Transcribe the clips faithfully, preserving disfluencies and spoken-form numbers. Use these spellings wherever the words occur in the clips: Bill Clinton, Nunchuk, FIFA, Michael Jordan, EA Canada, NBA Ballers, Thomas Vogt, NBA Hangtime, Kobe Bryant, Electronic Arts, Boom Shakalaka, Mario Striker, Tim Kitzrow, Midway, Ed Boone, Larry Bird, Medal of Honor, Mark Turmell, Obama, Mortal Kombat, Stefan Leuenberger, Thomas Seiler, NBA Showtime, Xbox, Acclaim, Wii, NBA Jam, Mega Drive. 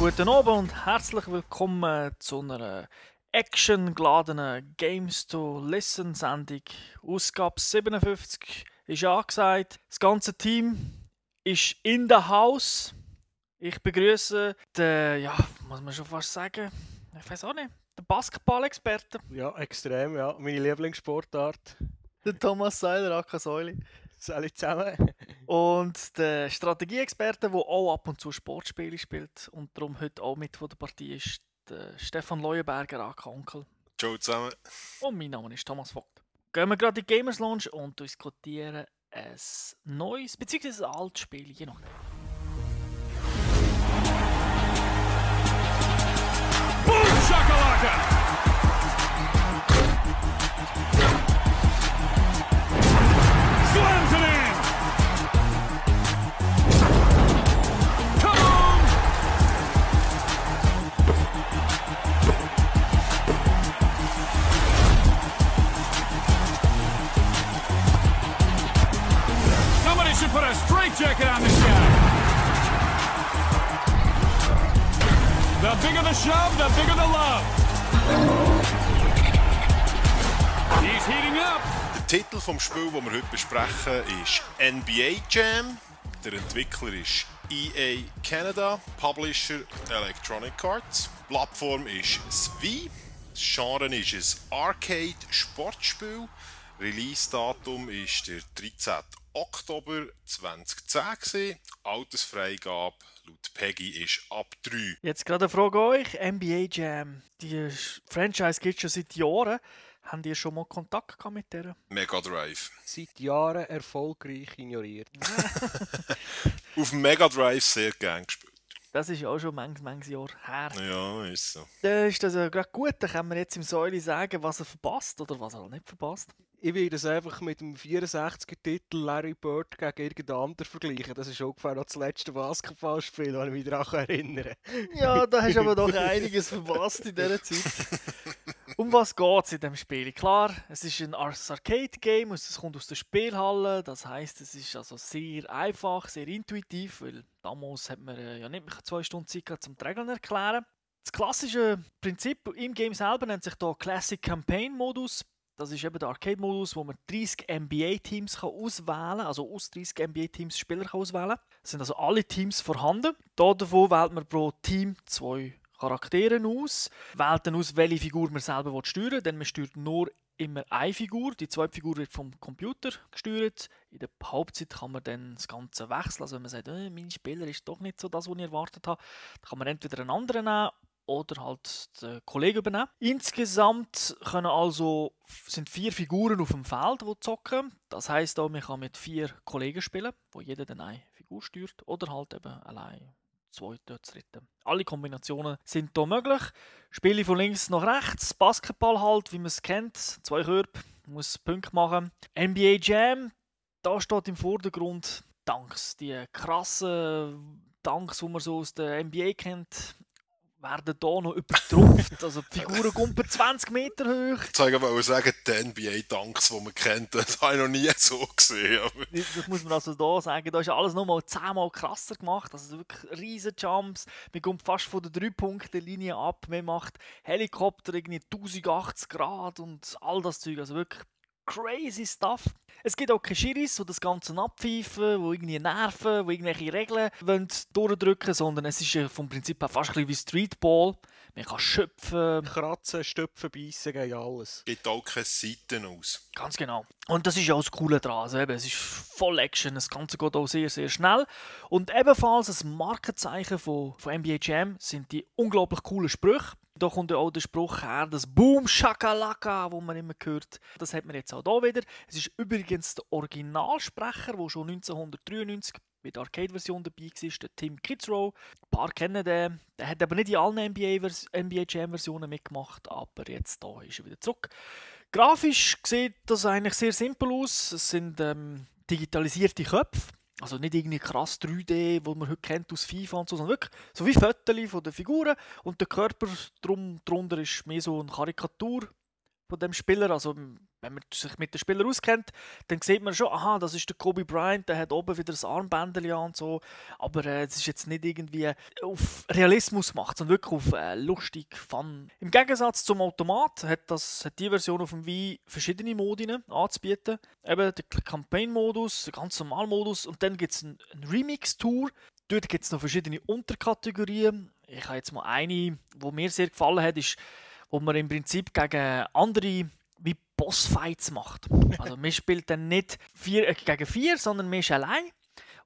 Guten Abend und herzlich willkommen zu einer actiongeladenen Games-to-Listen-Sendung. Ausgabe siebenundfünfzig ist angesagt. Das ganze Team ist in der Haus. Ich begrüße den, ja, muss man schon fast sagen, ich weiß auch nicht, den Basketball-Experten. Ja, extrem, ja. Meine Lieblingssportart. Der Thomas Seiler, aka Säuli. Alle zusammen. Und der Strategieexperte, der auch ab und zu Sportspiele spielt und darum heute auch mit von der Partie ist, der Stefan Leuenberger, aka Onkel. Ciao zusammen. Und mein Name ist Thomas Vogt. Gehen wir gerade in die Gamers Lounge und diskutieren ein neues bzw. ein altes Spiel, je nachdem. Boom Shakalaka! Slams it in! Come on! Somebody should put a straitjacket on this guy. The bigger the shove, the bigger the love. He's heating up. Der Titel des Spiels, das wir heute besprechen, ist N B A Jam. Der Entwickler ist E A Canada, Publisher Electronic Arts. Die Plattform ist Switch. Das Genre ist ein Arcade-Sportspiel. Release-Datum ist der dreizehnten Oktober zweitausendzehn. Altersfreigabe laut Peggy ist ab drei. Jetzt gerade eine Frage an euch. N B A Jam, die Franchise gibt es schon seit Jahren. Habt ihr schon mal Kontakt gehabt mit der? Mega Drive. Seit Jahren erfolgreich ignoriert. Auf Mega Drive sehr gerne gespielt. Das ist ja auch schon manches, manches Jahr her. Ja, ist so. Dann ist das ja gerade gut. Dann können wir jetzt im Säuli sagen, was er verpasst oder was er nicht verpasst. Ich will das einfach mit dem vierundsechziger-Titel Larry Bird gegen irgendeinen anderen vergleichen. Das ist ungefähr noch das letzte Basketballspiel, das ich mich daran erinnern kann. Ja, da hast du aber doch einiges verpasst in dieser Zeit. Um was geht es in diesem Spiel? Klar, es ist ein Arcade-Game, es kommt aus der Spielhalle, das heisst, es ist also sehr einfach, sehr intuitiv, weil damals hat man ja nicht mehr zwei Stunden Zeit gehabt, um die Regeln zu erklären. Das klassische Prinzip im Game selber nennt sich hier Classic Campaign Modus. Das ist eben der Arcade-Modus, wo man dreißig N B A-Teams auswählen kann, also aus dreißig N B A-Teams Spieler auswählen kann. Es sind also alle Teams vorhanden. Hier davon wählt man pro Team zwei Charakteren aus, wählt dann aus, welche Figur man selber steuern will, denn man steuert nur immer eine Figur, die zweite Figur wird vom Computer gesteuert. In der Hauptzeit kann man dann das Ganze wechseln, also wenn man sagt, äh, mein Spieler ist doch nicht so das, was ich erwartet habe, dann kann man entweder einen anderen nehmen oder halt den Kollegen übernehmen. Insgesamt können also, sind vier Figuren auf dem Feld, die zocken. Das heisst auch, man kann mit vier Kollegen spielen, wo jeder dann eine Figur steuert oder halt eben allein. Zweite, dritte. Alle Kombinationen sind hier möglich. Spiele von links nach rechts, Basketball halt, wie man es kennt. Zwei Körbe, muss Punkte machen. N B A Jam, da steht im Vordergrund Dunks. Die krassen Dunks, die man so aus der N B A kennt, werden hier noch übertrumpft. Also die Figuren kommen bei zwanzig Meter hoch. Ich wollte sagen, die N B A-Dunks, die man kennt, das habe ich noch nie so gesehen. Das muss man also hier sagen. Da ist alles nochmal zehnmal krasser gemacht. Also wirklich riesen Jumps. Man kommt fast von der drei-Punkte-Linie ab. Man macht Helikopter irgendwie tausendachtzig Grad und all das Zeug. Also wirklich crazy stuff. Es gibt auch keine Schiris, die das Ganze abpfeifen, die irgendwie nerven, die irgendwelche Regeln durchdrücken wollen, sondern es ist vom Prinzip her fast ein bisschen wie Streetball. Man kann schöpfen, kratzen, stöpfen, beißen, gegen alles. Es gibt auch keine Seiten aus. Ganz genau. Und das ist auch das Coole daran. Also eben, es ist voll Action, das Ganze geht auch sehr, sehr schnell. Und ebenfalls ein Markenzeichen von, von N B A Jam sind die unglaublich coolen Sprüche. Da kommt ja auch der Spruch her, das Boom Shakalaka, das man immer hört. Das hat man jetzt auch hier wieder. Es ist übrigens der Originalsprecher, der schon neunzehnhundertdreiundneunzig mit der Arcade-Version dabei war, der Tim Kitzrow. Ein paar kennen den. Der hat aber nicht in allen N B A Jam-Versionen mitgemacht, aber jetzt da ist er wieder zurück. Grafisch sieht das eigentlich sehr simpel aus. Es sind ähm, digitalisierte Köpfe. Also nicht irgendwie krass drei D, wo man heute kennt aus FIFA und so, sondern wirklich so wie Fotos von den Figuren und der Körper drum, drunter ist mehr so eine Karikatur von dem Spieler. Also wenn man sich mit den Spielern auskennt, dann sieht man schon, aha, das ist der Kobe Bryant, der hat oben wieder das Armbändchen an und so. Aber äh, es ist jetzt nicht irgendwie auf Realismus gemacht, sondern wirklich auf äh, lustig, Fun. Im Gegensatz zum Automat hat, das, hat die Version auf dem Wii verschiedene Modi anzubieten. Eben den Campaign-Modus, den ganz normalen Modus und dann gibt es eine Remix-Tour. Dort gibt es noch verschiedene Unterkategorien. Ich habe jetzt mal eine, die mir sehr gefallen hat, ist, wo man im Prinzip gegen andere wie Bossfights macht. Also man spielt dann nicht vier, äh, gegen vier, sondern man ist allein.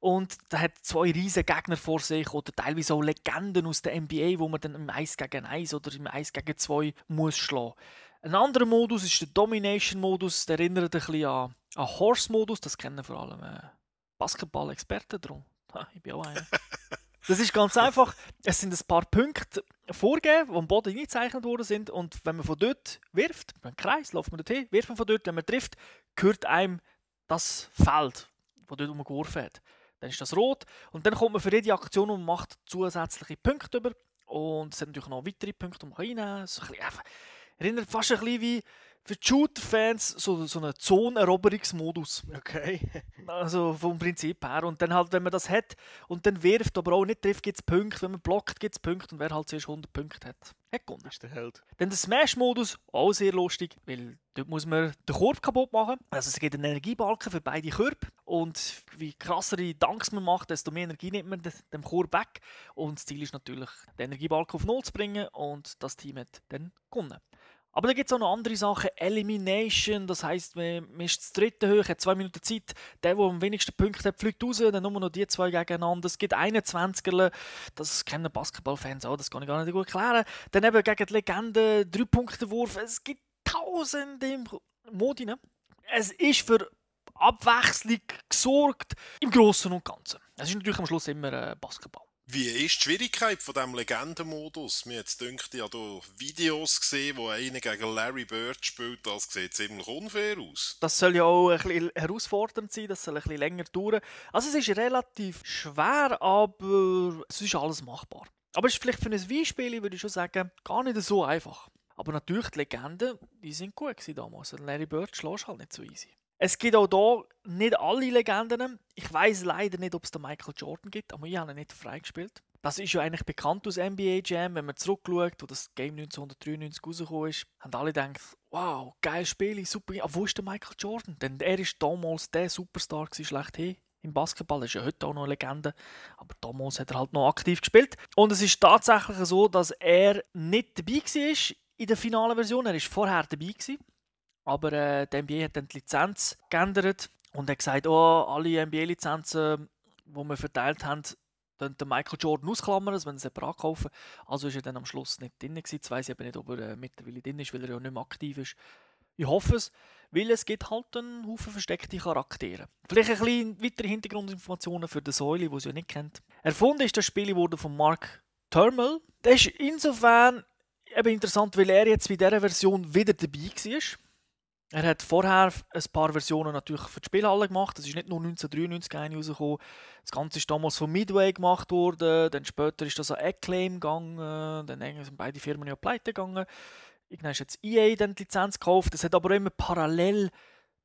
Und da hat zwei riesige Gegner vor sich oder teilweise auch Legenden aus der N B A, wo man dann im eins gegen eins oder im eins gegen zwei muss schlagen. Ein anderer Modus ist der Domination-Modus. Der erinnert ein bisschen an, an Horse-Modus. Das kennen vor allem äh, Basketball-Experten drum. Ha, ich bin auch einer. Das ist ganz einfach. Es sind ein paar Punkte vorgegeben, die am Boden eingezeichnet worden sind. Und wenn man von dort wirft, einen Kreis, läuft man dorthin, wirft man von dort, wenn man trifft, gehört einem das Feld, das dort umgeworfen hat. Dann ist das rot. Und dann kommt man für jede Aktion und macht zusätzliche Punkte über. Und es sind natürlich noch weitere Punkte, die man reinnehmen kann. Erinnert fast ein bisschen wie für die Shooter-Fans so, so einen Zoneneroberungsmodus. Okay. Also vom Prinzip her. Und dann halt, wenn man das hat und dann wirft, aber auch nicht trifft, gibt es Punkte. Wenn man blockt, gibt es Punkte. Und wer halt zuerst hundert Punkte hat, hat gewonnen. Ist der Held. Dann der Smash-Modus, auch sehr lustig, weil dort muss man den Korb kaputt machen. Also es gibt einen Energiebalken für beide Körbe. Und wie krassere Dunks man macht, desto mehr Energie nimmt man dem Korb weg. Und das Ziel ist natürlich, den Energiebalken auf null zu bringen. Und das Team hat dann gewonnen. Aber da gibt es auch noch andere Sachen. Elimination, das heisst, man ist das dritte hoch, hat zwei Minuten Zeit. Der, der am wenigsten Punkte hat, fliegt raus, dann nur noch die zwei gegeneinander. Es gibt einundzwanzigerle, das kennen Basketballfans auch, das kann ich gar nicht gut erklären. Dann eben gegen die Legende, drei Punkte Wurf. Es gibt tausende Modi. Es ist für Abwechslung gesorgt, im Großen und Ganzen. Es ist natürlich am Schluss immer Basketball. Wie ist die Schwierigkeit von diesem Legendenmodus? Mir jetzt dünkt, ich habe Videos gesehen, wo einer gegen Larry Bird spielt. Das sieht ziemlich unfair aus. Das soll ja auch ein bisschen herausfordernd sein, das soll ein bisschen länger dauern. Also es ist relativ schwer, aber es ist alles machbar. Aber es ist vielleicht für ein Wii-Spiel, würde ich schon sagen, gar nicht so einfach. Aber natürlich, die Legenden, die sind gut gewesen damals. Larry Bird schlägst halt nicht so easy. Es gibt auch hier nicht alle Legenden. Ich weiss leider nicht, ob es den Michael Jordan gibt, aber ich habe ihn nicht freigespielt. Das ist ja eigentlich bekannt aus N B A Jam. Wenn man zurückschaut, wo das Game neunzehnhundertdreiundneunzig rausgekommen ist, haben alle gedacht, wow, geiles Spiel, super. Aber wo ist der Michael Jordan? Denn er war damals der Superstar schlechthin im Basketball. Er ist ja heute auch noch eine Legende, aber damals hat er halt noch aktiv gespielt. Und es ist tatsächlich so, dass er nicht dabei war in der finalen Version. Er war vorher dabei. Aber äh, die N B A hat dann die Lizenz geändert und hat gesagt, oh, alle N B A-Lizenzen, die wir verteilt haben, dann den Michael Jordan ausklammern, wenn sie separat kaufen. Also war er dann am Schluss nicht drin. Jetzt weiss ich aber nicht, ob er äh, mittlerweile drin ist, weil er ja nicht mehr aktiv ist. Ich hoffe es, weil es gibt halt einen Haufen versteckte Charaktere. Vielleicht ein bisschen weitere Hintergrundinformationen für die Säule, die sie ja nicht kennt. Erfunden ist das Spiel wurde von Mark Turmell. Das ist insofern eben interessant, weil er jetzt bei dieser Version wieder dabei war. Er hat vorher ein paar Versionen natürlich für die Spielhalle gemacht. Es ist nicht nur neunzehnhundertdreiundneunzig eine rausgekommen. Das Ganze ist damals von Midway gemacht worden. Dann später ist das an Acclaim gegangen. Dann sind beide Firmen ja pleite gegangen. Irgendwann ist jetzt E A dann die Lizenz gekauft. Es hat aber immer parallel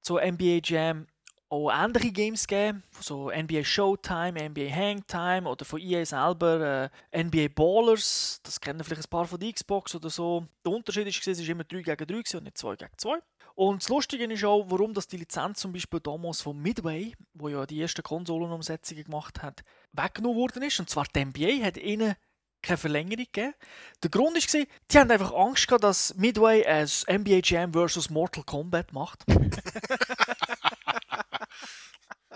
zu N B A Jam auch ähnliche Games gegeben. So N B A Showtime, N B A Hangtime oder von E A selber äh, N B A Ballers. Das kennen vielleicht ein paar von der Xbox oder so. Der Unterschied war, es war immer drei gegen drei und nicht zwei gegen zwei. Und das Lustige ist auch, warum das die Lizenz zum Beispiel damals von Midway, wo ja die ersten Konsolenumsetzungen gemacht hat, weggenommen worden ist. Und zwar die N B A hat ihnen keine Verlängerung gegeben. Der Grund war, die haben einfach Angst gehabt, dass Midway ein N B A Jam versus. Mortal Kombat macht.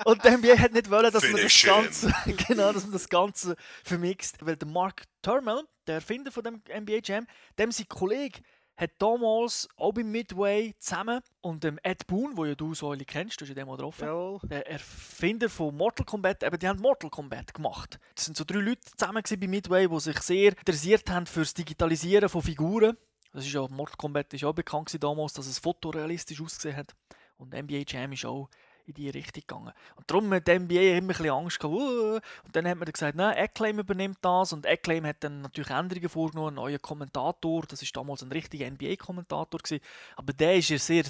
Und die N B A hat nicht wollen, dass man das Ganze, genau, dass man das Ganze vermixt. Weil der Mark Turmell, der Erfinder von dem N B A Jam, dem sein Kollege, hat damals auch bei Midway zusammen und dem Ed Boone, den ja du so alle kennst, du hast ja den mal getroffen, Jawohl. Der Erfinder von Mortal Kombat, eben die haben Mortal Kombat gemacht. Es waren so drei Leute zusammen bei Midway, die sich sehr interessiert haben für das Digitalisieren von Figuren. Das ist ja, Mortal Kombat war ja auch bekannt damals, dass es fotorealistisch ausgesehen hat. Und N B A Jam ist auch in diese Richtung gegangen. Und darum hat die N B A immer ein bisschen Angst gehabt. Uh, und dann hat man dann gesagt, nein, Acclaim übernimmt das. Und Acclaim hat dann natürlich Änderungen vorgenommen, einen neuen Kommentator. Das war damals ein richtiger N B A-Kommentator gewesen. Aber der war sehr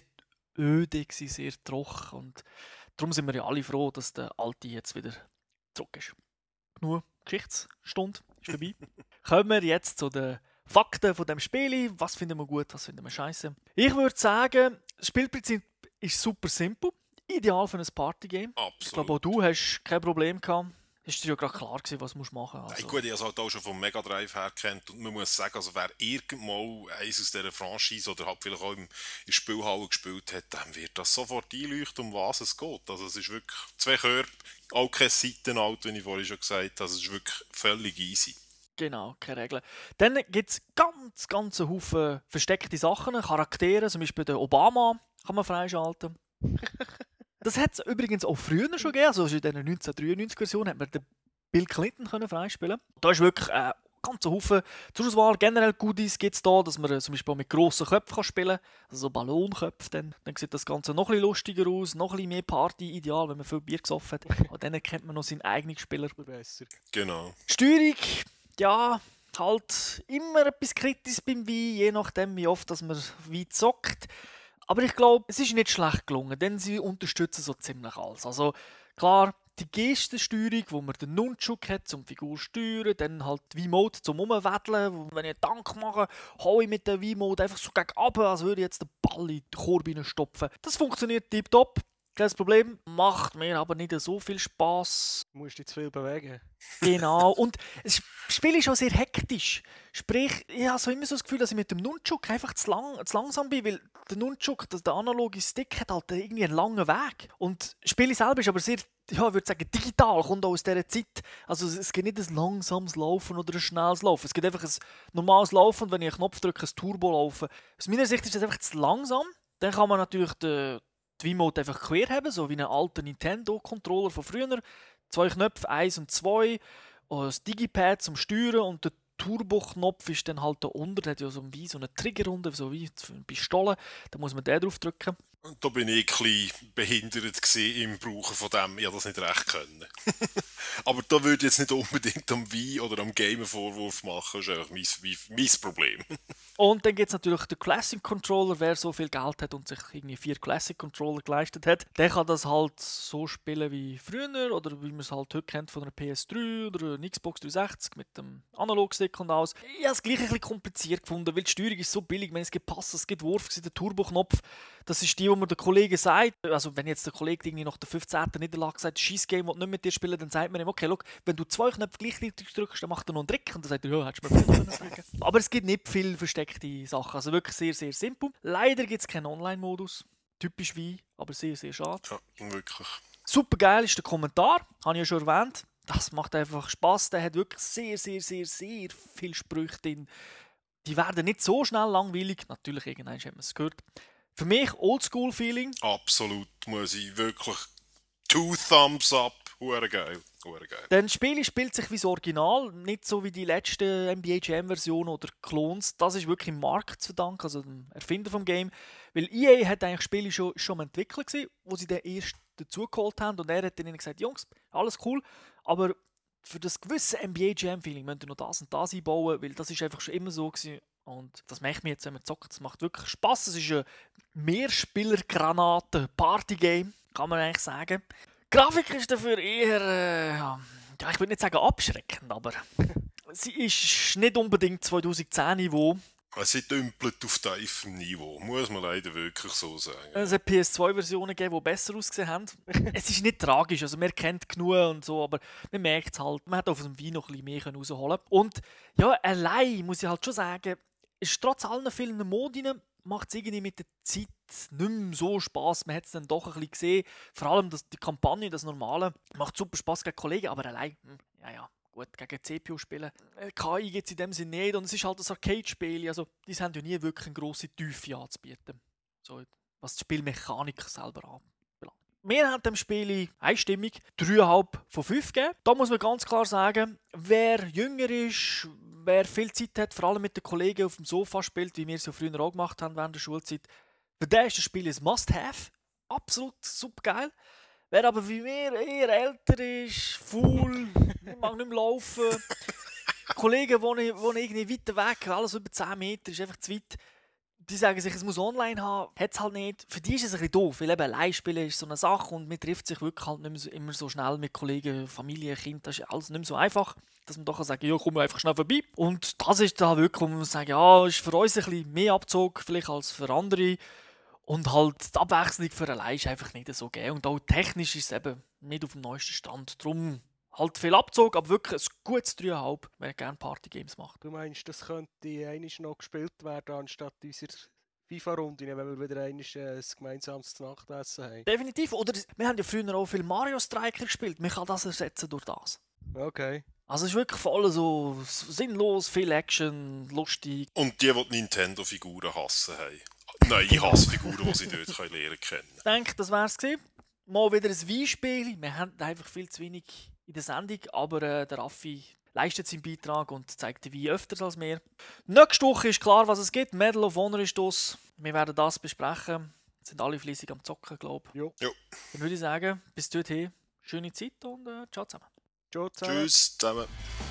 öde gewesen, sehr trocken. Und darum sind wir ja alle froh, dass der Alte jetzt wieder zurück ist. Genug Geschichtsstunde ist vorbei. Kommen wir jetzt zu den Fakten von dem Spiel. Was finden wir gut, was finden wir scheiße? Ich würde sagen, das Spielprinzip ist super simpel. Ideal für ein Partygame. Absolut. Ich glaube, auch du hast kein Problem gehabt. Es war dir ja gerade klar, was du machen musst. Also. Gut, ich habe es halt auch schon vom Mega Drive her gekannt. Und man muss sagen, also wer irgendwann eins aus dieser Franchise oder halt vielleicht auch im, in der Spielhalle gespielt hat, dann wird das sofort einleuchten, um was es geht. Also es ist wirklich zwei Körper, auch keine Seiten alt, wie ich vorhin schon gesagt habe. Also es ist wirklich völlig easy. Genau, keine Regeln. Dann gibt es ganz, ganz einen Haufen versteckte Sachen, Charaktere, zum Beispiel den Obama kann man freischalten. Das hat es übrigens auch früher schon gegeben, also in der neunzehnhundertdreiundneunzig-Version hat man den Bill Clinton können freispielen. Da ist wirklich äh, ganz ein ganzer Haufen zur Auswahl. Generell Goodies gibt es da, dass man zum Beispiel mit grossen Köpfen spielen kann, also so Ballonköpfe. Dann. dann sieht das Ganze noch etwas lustiger aus, noch etwas mehr Party-ideal, wenn man viel Bier gesoffen hat. Und dann erkennt man noch seinen eigenen Spieler besser. Genau. Steuerung, ja, halt immer etwas kritisch beim Wein, je nachdem wie oft dass man Wein zockt. Aber ich glaube, es ist nicht schlecht gelungen, denn sie unterstützen so ziemlich alles. Also klar, die Gestensteuerung, wo man den Nunchuk hat, zum Figur steuern, dann halt die V-Mode zum Umwedeln, wo wenn ich einen Dank mache, haue ich mit der V-Mode einfach so gegen runter, als würde ich jetzt den Ball in die Korbe stopfen. Das funktioniert tiptop, kein Problem, macht mir aber nicht so viel Spass. Du musst dich zu viel bewegen. Genau, und das Spiel ist auch sehr hektisch. Sprich, ich habe so immer so das Gefühl, dass ich mit dem Nunchuk einfach zu, lang, zu langsam bin, weil der Nunchuk, der analoge Stick, hat halt irgendwie einen langen Weg. Und das Spiel selber ist aber sehr, ja, ich würde sagen, digital, kommt auch aus dieser Zeit. Also es gibt nicht ein langsames Laufen oder ein schnelles Laufen. Es gibt einfach ein normales Laufen und wenn ich einen Knopf drücke, ein Turbo laufen. Aus meiner Sicht ist das einfach zu langsam. Dann kann man natürlich den die V-Mode einfach quer haben, so wie ein alter Nintendo-Controller von früher. Zwei Knöpfe, eins und zwei, das Digipad zum Steuern und der Turbo-Knopf ist dann halt da unten. Der hat ja so einen, so eine Triggerrunde, so wie eine Pistole. Da muss man den drauf drücken. Und da bin ich ein bisschen behindert im Brauchen von dem. Ich konnte das nicht recht können. Aber da würde ich jetzt nicht unbedingt am Wii oder am Game einen Vorwurf machen. Das ist einfach mein, mein Problem. Und dann gibt es natürlich den Classic Controller. Wer so viel Geld hat und sich irgendwie vier Classic Controller geleistet hat, der kann das halt so spielen wie früher oder wie man es halt heute kennt von einer P S drei oder einer Xbox dreihundertsechzig mit dem Analogstick und alles. Ich habe es gleich ein bisschen kompliziert gefunden, weil die Steuerung ist so billig. Wenn es gibt Pass, es gibt Wurf, der Turbo-Knopf, das ist die, wo man den Kollegen sagt. Also wenn jetzt der Kollege irgendwie nach der fünfzehnten Niederlage sagt, scheiß Game und nicht mit dir spielen, dann sagt man ihm, okay, look, wenn du zwei Knöpfe gleichzeitig drückst, dann macht er noch einen Trick und dann sagt er, ja, hättest du mir viel sagen. Aber es gibt nicht viel versteckte Sachen, also wirklich sehr, sehr simpel. Leider gibt es keinen Online-Modus, typisch wie, aber sehr, sehr schade. Ja, wirklich. Super geil ist der Kommentar, habe ich ja schon erwähnt. Das macht einfach Spass, der hat wirklich sehr, sehr, sehr, sehr viele Sprüche drin. Die werden nicht so schnell langweilig, natürlich irgendwann hat man es gehört. Für mich Oldschool-Feeling. Absolut, muss ich wirklich two thumbs up. Huere geil, huere geil. Das Spiel spielt sich wie das Original, nicht so wie die letzten N B A Jam-Versionen oder Klons. Das ist wirklich Mark zu danken, also dem Erfinder vom Game. Weil E A hat eigentlich Spiele schon, schon entwickelt, wo sie dann erst dazugeholt haben. Und er hat dann ihnen gesagt, Jungs, alles cool, aber für das gewisse N B A Jam-Feeling müsst ihr noch das und das einbauen, weil das ist einfach schon immer so gewesen. Und das merkt mir jetzt, wenn man zockt. Das macht wirklich Spass. Es ist ein Mehrspieler-Granaten-Party-Game, kann man eigentlich sagen. Die Grafik ist dafür eher, äh, ja, ich würde nicht sagen abschreckend, aber sie ist nicht unbedingt zweitausendzehn-Niveau. Sie dümpelt auf tiefem Niveau, muss man leider wirklich so sagen. Es hat P S zwei Versionen gegeben, die besser ausgesehen haben. Es ist nicht tragisch, also man kennt genug und so, aber man merkt es halt, man hat auf dem Wein noch ein bisschen mehr rausholen können. Und ja, allein muss ich halt schon sagen, ist trotz allen vielen Modi macht es irgendwie mit der Zeit nicht mehr so Spass. Man hat es dann doch ein bisschen gesehen. Vor allem das, die Kampagne, das Normale, macht super Spass gegen Kollegen, aber allein, hm, ja, ja, gut, gegen C P U spielen. K I gibt es in dem Sinne nicht und es ist halt ein Arcade-Spiel. Also, die haben ja nie wirklich eine grosse Tiefe anzubieten, so, was die Spielmechanik selber anbelangt. Wir haben dem Spiel einstimmig drei Komma fünf von fünf gegeben. Da muss man ganz klar sagen, wer jünger ist, wer viel Zeit hat, vor allem mit den Kollegen auf dem Sofa spielt, wie wir es ja früher auch gemacht haben während der Schulzeit, für den ist das Spiel ein Must-Have. Absolut super geil. Wer aber wie wir eher älter ist, faul, mag nicht mehr laufen, Kollegen wohnen, wohnen irgendwie weit weg, alles über zehn Meter ist einfach zu weit. die sagen sich, es muss online haben, hat es halt nicht. Für die ist es ein bisschen doof, weil eben allein spielen ist so eine Sache und man trifft sich wirklich halt nicht mehr so schnell mit Kollegen, Familie, Kind, das ist alles nicht mehr so einfach, dass man doch sagen, ja, komm einfach schnell vorbei. Und das ist da wirklich, wo man sagt, ja, ist für uns ein bisschen mehr Abzug vielleicht als für andere. Und halt die Abwechslung für allein ist einfach nicht so gegeben. Und auch technisch ist es eben nicht auf dem neuesten Stand. Darum halt viel Abzug, aber wirklich ein gutes drei Komma fünf, wenn er gerne Party-Games macht. Du meinst, das könnte einmal noch gespielt werden, anstatt unserer FIFA-Runde, wenn wir wieder einmal ein gemeinsames Nachtessen haben? Definitiv. Oder wir haben ja früher auch viel Mario-Striker gespielt. Man kann das ersetzen durch das. Okay. Also es ist wirklich voll so sinnlos, viel Action, lustig. Und die, die Nintendo-Figuren hassen haben. Nein, ich hasse Figuren, die sie dort lernen können. Ich denke, das wäre es gewesen. Mal wieder ein Wii-Spiel. Wir haben einfach viel zu wenig in der Sendung, aber äh, der Raffi leistet seinen Beitrag und zeigt den Wii öfters als mehr. Nächste Woche ist klar, was es gibt. Medal of Honor ist das. Wir werden das besprechen. Jetzt sind alle fleissig am Zocken, glaube ich. Jo. Jo. Dann würde ich sagen, bis dorthin. Schöne Zeit und äh, ciao zusammen. Ciao zusammen. Tschüss zusammen.